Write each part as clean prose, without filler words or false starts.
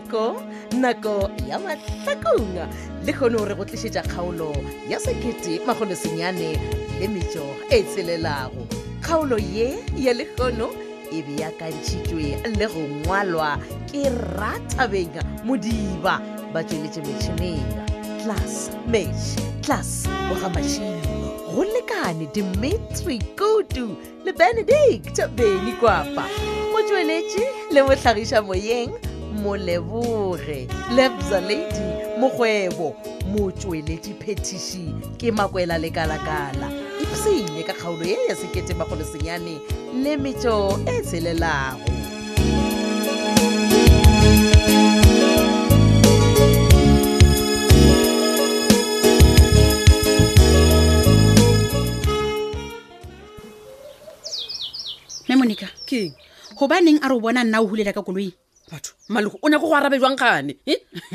nako nako ya Mahlakung le kgone gore go tlisetsa kgaolo ya sekete magolo senyane le metso e tselelago kgaolo ye ya le kgono e be ya kantshitwe le go ngwalwa ke Ratabeng Modiba ba tseletse metšhineng class mesh class wa ga machine go lekane Dimitri Kudu le Benedict Beni Kwapa motsweletše le mohlagisha moyeng molebore lebza lady mogwebo motsweletše petishi ke makwela le kalakala ipsine ka kgaolo ye ya sekete magolo senyane le metšo e tselelago. Monica King hobaneng a re bona nna o hulela ka koloi batho Maloko o ne go arabe jwang gane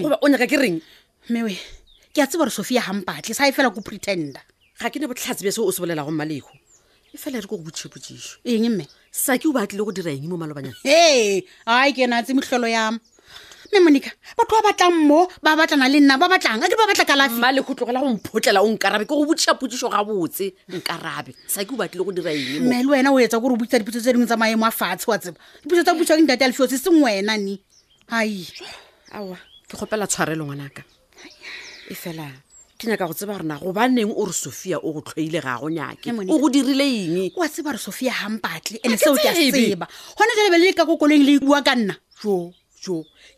goba o ne ka kereng mewe ke a tseba re Sophia hampatle sa e fela go pretenda ga ke ne botlhatsi be se o se bolela go Maleko e fela re go botshepotšisho eng mme sa ke o batle go dira eng mo malobanyana hey ai ke na tse mihlolo ya me Monica batho ba batlang mo ba batlana le nna ba batlang a ke ba batla kalafi Maleko tlogela go mphotlela o nkarabe ke go botshepotšisho ga botse nkarabe sa ke o batle go dira eng mme le wena o etsa gore o botsa dipotso tse dingwe tsa maemo a fatshe wa tseba dipotso tsa botsa ding data alfio se seng wena ni ai awa ke khopela tshwarelo ngwanaka e fela ke nyaka go tseba rena go baneng o re Sophia o go tlhoile ga go nyake o go dirile eng wa tseba re Sophia hampatle ene se o ka tseba hona jale be le ka kokoleng le bua ka nna jo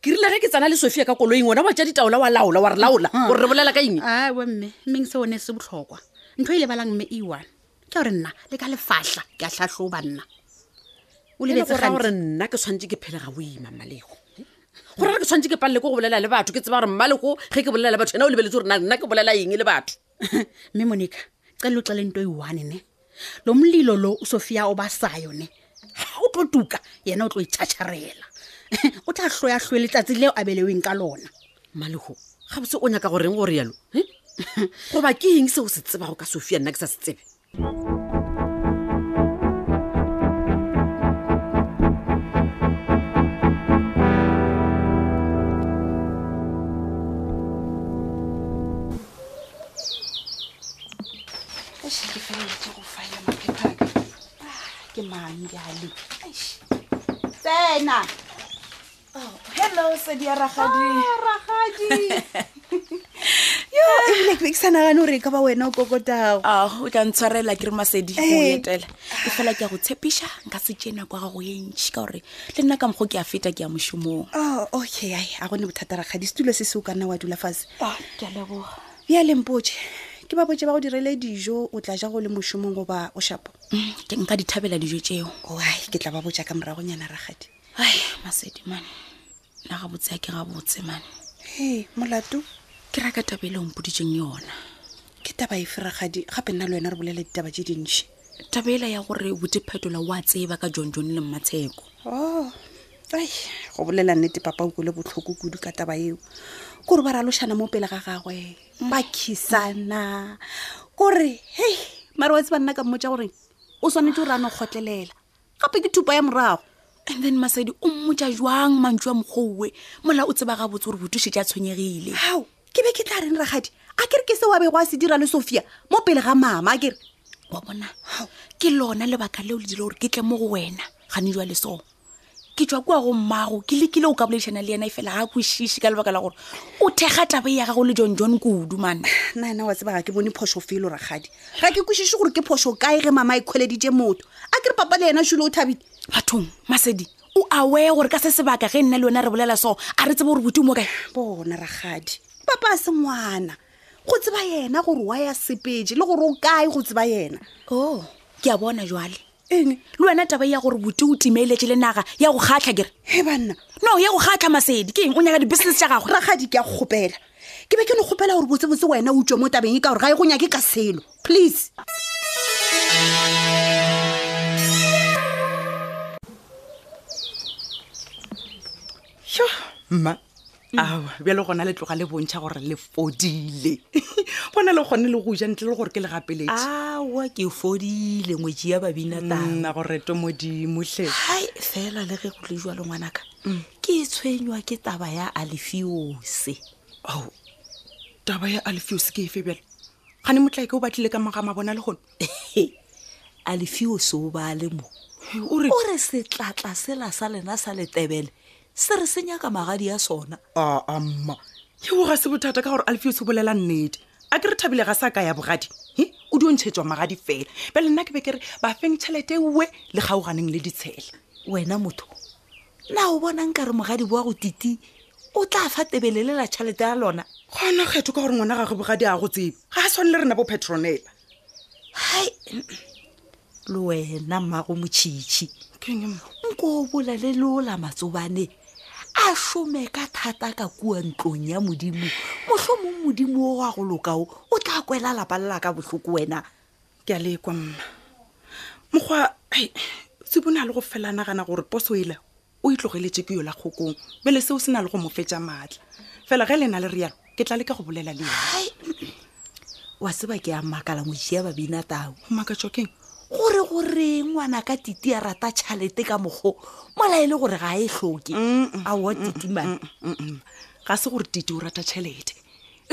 ke rile ga ke tsana le Sophia ka koloing wona wa tja ditaola wa laola wa re laola o re bolela ka eng a we mme mmeng se one se botlhokwa ntho ile balang mme iwan ke re nna le ka lefahla ke a hlahloba nna o le betse ga re nna ke tshwantse ke phele ga boima Maleko gore re ke tshwantse ke palle go bolela le batho ke tseba re Maleko ge ke bolela le batho ena o lebeletse gore nna ke bolela eng le batho mme Monica tselo tsela ntwe iwane ne lo mlilo lo Sophia o ba sayo ne ha o tlotuka yena o tlo itshacharela o tla hloya hlwele tlatsi leo a beleweng ka lona Maleko ga botse o nyaka goreng gore yalo go ba ke eng se o se tseba go ka Sophia nna ke sa se tsebe Tsena. Oh, hello, Sadia Ragadi. Yo, e le sana ga no re ka ba wena o kokotao. Ah, o tla ntshwarela ke re Masedi go etela. Ke fela ke go tshepisha nka se tsena kwa ga go yentshi ka hore le nna ka mgo ke a feta ke a moshomong. Oh, okay, ai, a go ne bothata Ragadi. Stulo se se o kana wa dula fase. Ah, ke a leboga. Ya le mpoche. Ke ba botse ba go direle dijo o tla ja go le moshomong go ba o shapo. Ke nka di thabela dijo tseo. Oh, ai, ke tla ba botsa ka morago nyana Ragadi. Ai Masedi man na ga botse ya ke ga botse man hey molatu ke ra ka tabelo mpuditseng yona ke taba e firagadi gape nna le wena re bolele ditaba tse dintsi tabela ya gore botipetola wa tseba ka jonjon le Mmatsheko oh ai go bolela nnete papa o kule botlhoko kudu ka taba eo gore ba raloshana mo pele ga gagwe ba khisana gore hey mara wa tswana ka mmotsa gore o swanetse o rano khotlelela gape ke thupa ya morago and then Masedi o mmotsa jwang mantjwa mgowe mola o tseba ga botse gore botusetsa tshonyegile hao ke be ke tla reng Ragadi a kere ke se wa be go a se dira le Sophia mo pele ga mama a kere wa bona ke lona lebaka leo le dilo gore ke tle mo go wena ga ne jwa le so ke tswa kwa go mmago ke lekile o ka bolelana le yena e fela ga kwishishi ka lebaka la gore o thega taba ya ga go le jonjon kudu man nna nna wa tseba ga ke bone phosho felo Ragadi ga ke kwishishi gore ke phosho kae ge mama e khweleditse motho a kere papa le yena shulo o thabile batho Masedi o aware gore ka se sebaka ge nna le yona re bolela so a re tsebe gore botimo kae bona Ragadi papa se ngwana go tseba yena gore wa ya sepetse le gore o kae go tseba yena oh ke a bona jwale eng le wena taba ya gore bote o timeletse le naga ya go khatla kere he banna no ya go khatla Masedi ke eng o nyaka di business tsa gago Ragadi ke a gopela ke be ke no gopela gore botse botse wena o tswe mo tabeng ka gore ga e go nyake ka selo please mma Aw, bjalo gona le tloga le bontšha gore le fodile. Bona le gone le go ja ntle le gore ke le gapeletše. Awa ke fodile ngwetši ya babina tang. Nna gore to modimo hle. Hai, fela le ge go le jwa le ngwanaka. Ke tshwenywa ke taba ya Alfiose. Aw. Taba ya Alfiose ke fe bjalo. Ga ne motlae ke o batlile ka magama bona le gone. Alfiose o ba le mo. O re se tlatla sela sa lena sa letebele. Sere senya ka magadi a sona amma ke go ga se botata ka gore Alfiose bolela nnete a ke re thabile ga sa ka ya bogadi he o di ontshetswa magadi fela ba le nna ke be ke re ba feng tšhelete we le gauganeng le ditshela wena motho na o bona nka re mogadi bo wa go titi o tla fa tebelelela tšhelete ya lona gona kgetho ka gore ngwana ga go bogadi a go tsebe ga sone le rena bo Petronela hai lo wena mmago motšitši ke nngwe go bola le lola matsobane a shome ka thata ka kua ntlong ya modimo mohlomong modimo wa go lokao o tla kwela lapa lela ka bohloko wena ke a lekwa mma mogwa se bona le go felana gana gore poso ile o itlogeletse ke yo la gokong be le se o sena le go mofetša matla fela ge lena le rialo ke tla le ka go bolela le yena wa se ba ke a makala mo tšea ba bina tao maka chokeng gore ngwana ka titi a rata tšhalete ka mogo mola ile gore ga e hloke a wa titi man ga se gore titi o rata tšhalete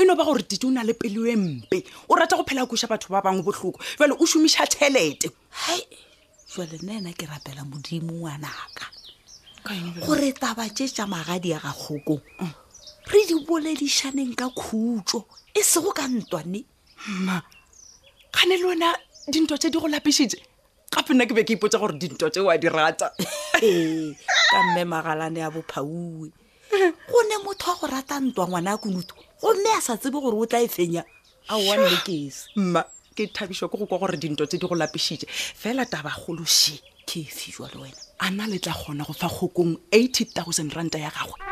eno ba gore titi o na le pelo e mpe o rata go phela go sha batho ba bang bohloko bjale o shumisha tšhalete hai jwale nna ke rapela modimo ngwanaka gore taba tše tša magadi a ga goko re di boledišaneng ka khutso e se go ka ntwane mma khane lona dinto tse di go lapisitse gape nna ke be ke ipotsa gore dinto tse wa di rata ka mme magalane ya bophauwe go ne motho go rata ntwa ngwana a kunutu go ne a sa tsebe gore o tla e fenya a wa lekese mma ke thabišwa go kwa gore dinto tse di go lapisitse fela taba goloshi ke fi jwa le wena ana le tla gona go fa gokong 80000 ranta ya gagwe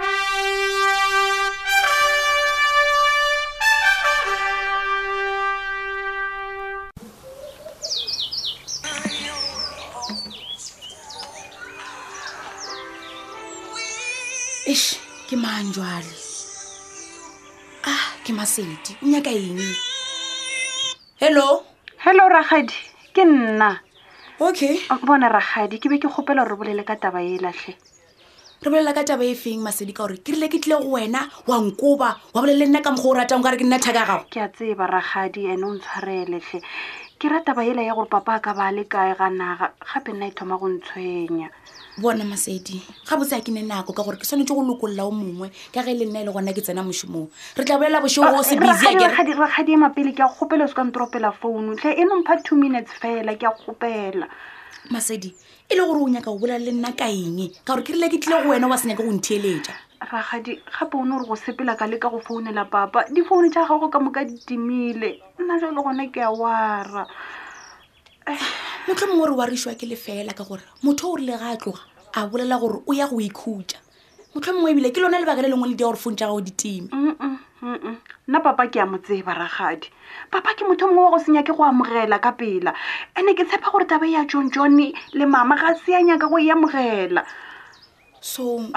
Eish, ke manjwale. Ke Masedi, o nyaka eng? Hello Ragadi, ke nna. Okay. Bona Ragadi, ke be ke gopela re bolele ka taba e lahle. Re bolela ka taba e feng Masedi ka gore ke rile ke tle go wena wa nkoba, wa bolele nna ka mo go rata o ka re ke nna thaka gago. Ke a tseba Ragadi ene o ntshwarele hle. Ke rata ba ile ya gore papa ka ba le kae ga naga, gape nna e thoma go ntshwenya. Bona Masedi ga botsa ke nako ka gore ke sone tšo go lokolla o mongwe ka ge le nna ile gona ke tsena moshomong re tla boela bošego go se busy ya ke re ga di mapele ke a gopela se ka ntoropela phone tle e nompha 2 minutes fela ke a gopela Masedi e le gore o nyaka o bola le nna ka eng ka gore ke rile ke tle go wena wa sene ke go ntheletša Ragadi gape o no re go sepela ka le ka go founela papa di phone tša gago ka moka ditimile nna jo le gona ke a wara motlhomong o re wa rešwa ke lefela ka gore motho o rile ga a tloga a bolela gore o ya go ikhutsa motlhomong ebile ke lone lebaka le lengwe le dia gore fontša gago ditime nna papa ke a mo tseba Ragadi papa ke motho mongwe wa go senya ke go amogela ka pela ande ke tshepa gore taba ya John le mama ga se a nyaka go e amogela so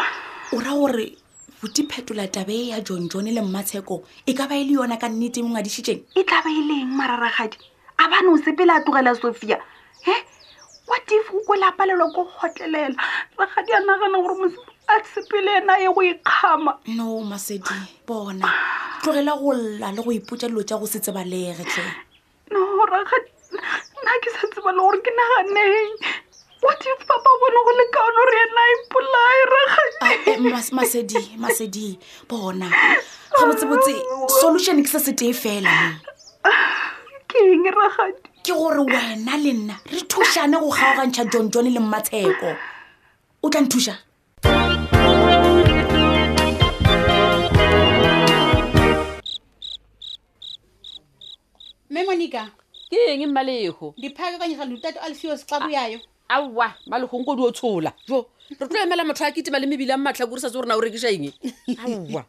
o ra gore botiphetola taba ya John le Mmatsheko e ka ba e le yona ka nnete mo ngwadišitšeng e tla ba e leng mararagadi abana o sepela a tlogela Sofia he what if o kola palelwa ko gotlelela Ragadi a nagana gore mose a sepele ena e go ikgama no Masedi bona tlogela go lla le go ipotsa dilo tsa go se tsebalege tle no Ragadi nna ke sa tseba le gore ke naganeng what if papa bona go lekaono re ena e mpolae Ragadi Masedi bona ga botsebotse solution ke se se tee fela ke Ragadi ke gore wena le nna re thushane go gaogantšha John le Mmatsheko o tla nthusha Mme Monica ke eng Mmalego diphaka ka nyega lutato Alfiose xa buyayo awwa Malego nko di o tshola jo re tlo emela motho a kitema le mebile a mmatla gore sa tsore na o rekisha eng awwa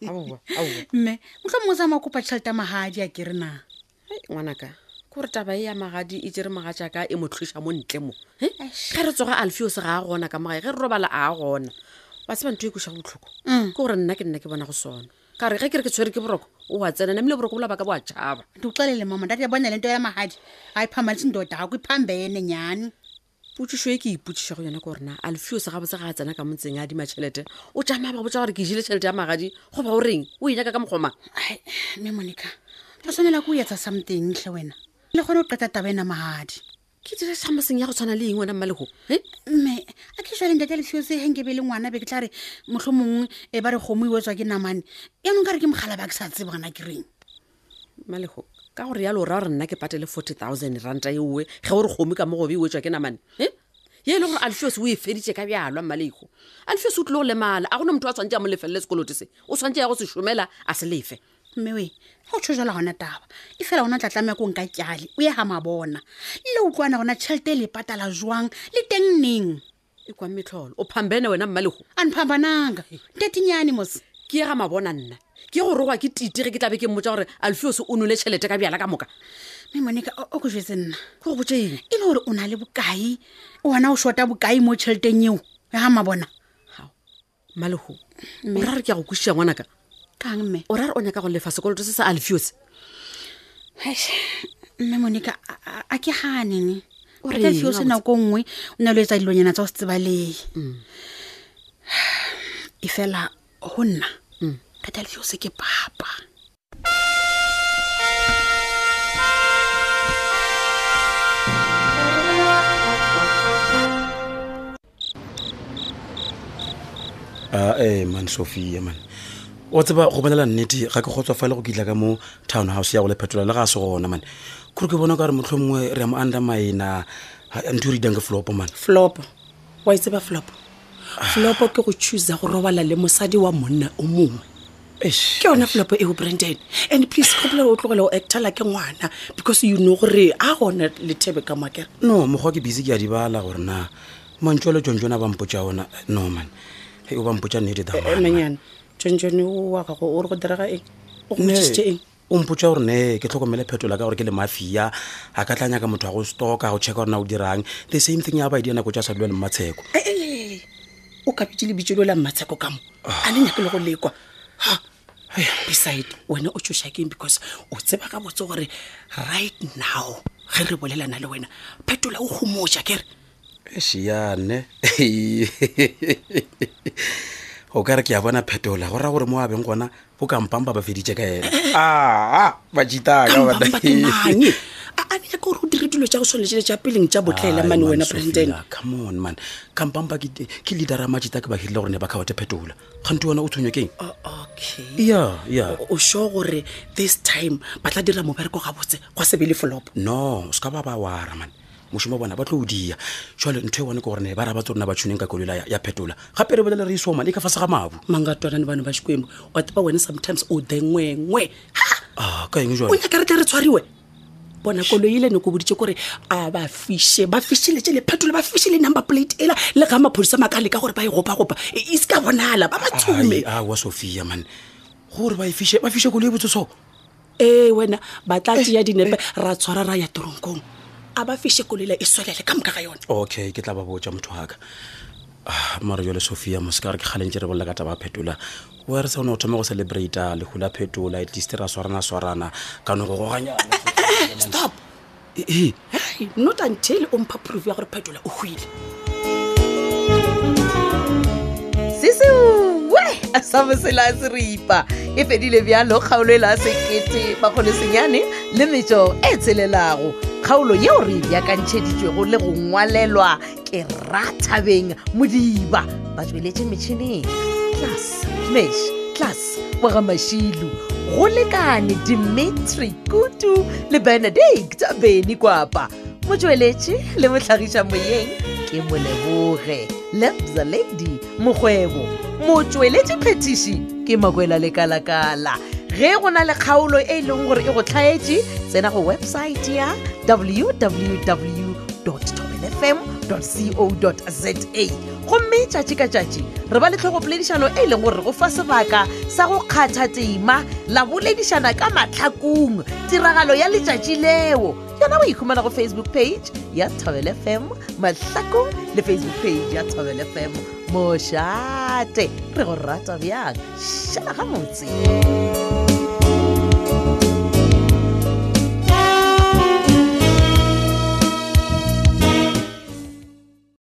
mme motho sa makopa tšhelete magadi a kere na ngwanaka gore taba e ya magadi e tsere magatsa ka e motlhusha mo ntle mo ga re tsoga Alfiose ga a gona ka magae ge re robala a gona ba se bantwe go tlhoko ke gore nna ke bona go sona ka re ge ke re ke tshwere ke boroko o wa tsena nemile boroko bola ba ka bo a tshaba ntuxelele mama ntate ya bona lento ya mahadi a iphamantsi ndoda akwi phambene nyani putsho e ke iputshwa go yona gore na Alfio se ga botse ga tsena ka montseng a di matshelete o tjama ba botsa gore ke jile tshelete ya magadi go ba o reng o inyaka ka mogoma ai me Monica ba sonela go yetsa something hle wena le gone o qeta tabena mahadi ke dire something ya go tsana le engwe na malego he me a ke jwa le ntate Alfio se hengebe le ngwana be ke tla re mohlomong e ba re gomo iwetswa ke namane ya nong ka re ke mogala ba ke sa tse bona ke reng malego ka gore ya lo ra re nna ke patele 40,000 ranta e uwe ge gore gomi ka mogobe e wetswa ke namane he ye lo gore Alfio se o e feditse ka byalwa malego Alfio se tlo le mala a gona motho a tswang ja mo lefelle sekolotse o tswantse ya go se shumela a se lefe mewe ho tshojala hona taba e fela hona tlatlame ko nka tjali o ye ha mabona le o tloana hona chelte le patala jwang le teng ning e kwa metlholo o phambene wena mmalego a nphambanaanga tetinyane mos ke ga mabona nna ke go rogwa ke titige ke tlabe ke mmotsa gore Alfio se o nole chelte ka byala ka moka me Monica o go jwetse nna go botse eng e le hore o na le bokai o hona o shota bokai mo chelte nyeo ha mabona ha mmalego o ra re ke go kushia ngwana ka kang me o ra rona ka go lefa sekoloto se sa Alfio se me Monica a ke hane ne o re Alfio se na go nngwe o na le tsa dilonyana tsa se tsebale e fela hona ka Alfio se ke papa man Sophia man o tsaba go bonela nnete ga ke gotswa fa le go kitla ka mo town house ya go le petrol le ga se gona man kuri ke bona ka re motlhongwe re mo undermine nturi dang flop man flop wa itseba flop flop ke go choose go robala le mosadi wa monna o mongwe ke yona flop e go branded and please kopela o tlogela o acta la ke ngwana because you know gore a gona le thebe ka makere no mogwa ke busy ke a dibala gore na mantswelo jonjona ba mpotsa ona no man e o ba mpotsa nnete da man tjongone wa ga go re go dira ga eng o motse eng o mpotsa gore ne ke tlokomela phetola ka gore ke le mafia ha ka tlanya ka motho a go stoka go checka gore na o dirang the same thing ya ba idea na go tsa sa lwela mmatseko o ka pitile bitjelo la mmatseko ka mo a le nyakile go lekwa ha beside wena o tshoshaking because o tseba ka botse gore right now ge re bolelana le wena phetola o humoja kere siane o ka re ke ya bona phetola go ra gore mo a beng gona bo kampamba ba feditse ka ena ba jita ka ba nne a ne ka go diridilo tsa go soletse tsa peleng tsa botlela man wena president come on man kampamba ke leader a majita ke ba hirile gore ne ba khaote phetola gantu wena o thonyo keng okay yeah o sho gore this time ba tla dira mo ba re go gabotse go sebele flop no ska ba wara man moshimo bona ba tlo dia tshwale ntwe wona go rene ba ra ba tsona ba tshuneng ka kolila ya phetola gape re bolela re iso man e ka fasa ga mabu manga twana bana ba shikwembu wa tipa wena sometimes o dengwengwe ka eng jwa o nya ka re tla re tshwariwe bona koloile ne go buditse gore a ba fishile tse le phetola ba fishile number plate ela le ga mapholisa makale ka gore ba e gopa e ska bonala ba batsume a wa Sophia man gore ba fishe go le botsoso wena ba tlatsi ya dinepe ra tshwara ra ya toronkong aba fishe kolela e solele ka mka ga yona okay ke tla ba botsa motho haka mara yo le Sophia moskar ke khalentse re bolla ka taba phetola wa re sona o thoma go celebrate le hula phetola at least ra swarana ka no go ganya stop not until o mpa prove ya gore phetola o hwile sisu a sabasela tsiripa e fedile bjalo kgaolo e la sekete makgolesenyane le metso e tselelago kgaolo yeo re bjakantšheditšwego le go ngwalelwa ke Rathabeng Modiba ba tsweletse metšhineng class mesh class Bogamašilu go lekane Dimitri Kutu le Benedict Beni Kwapa motsweletše le motlhagiša moyeng ke Moleboge Lebza Lady Mogwebo motsweletše petiši ke Makwela le Kalakala ge gona le kgaolo e leng gore e go tlhaetše tsena go website ya www.tobelfm.co.za gomme tšatši ka tšatši re ba le tlhogopoledišano e leng gore go fa sebaka sa go kgatha tema la boledišana ka Mahlakung tiragalo ya letšatši leo yona o ikhumana go Facebook page ya Thobela FM Mahlakung le Facebook page ya Thobela FM Moshate re go rata bjang šala ga motse.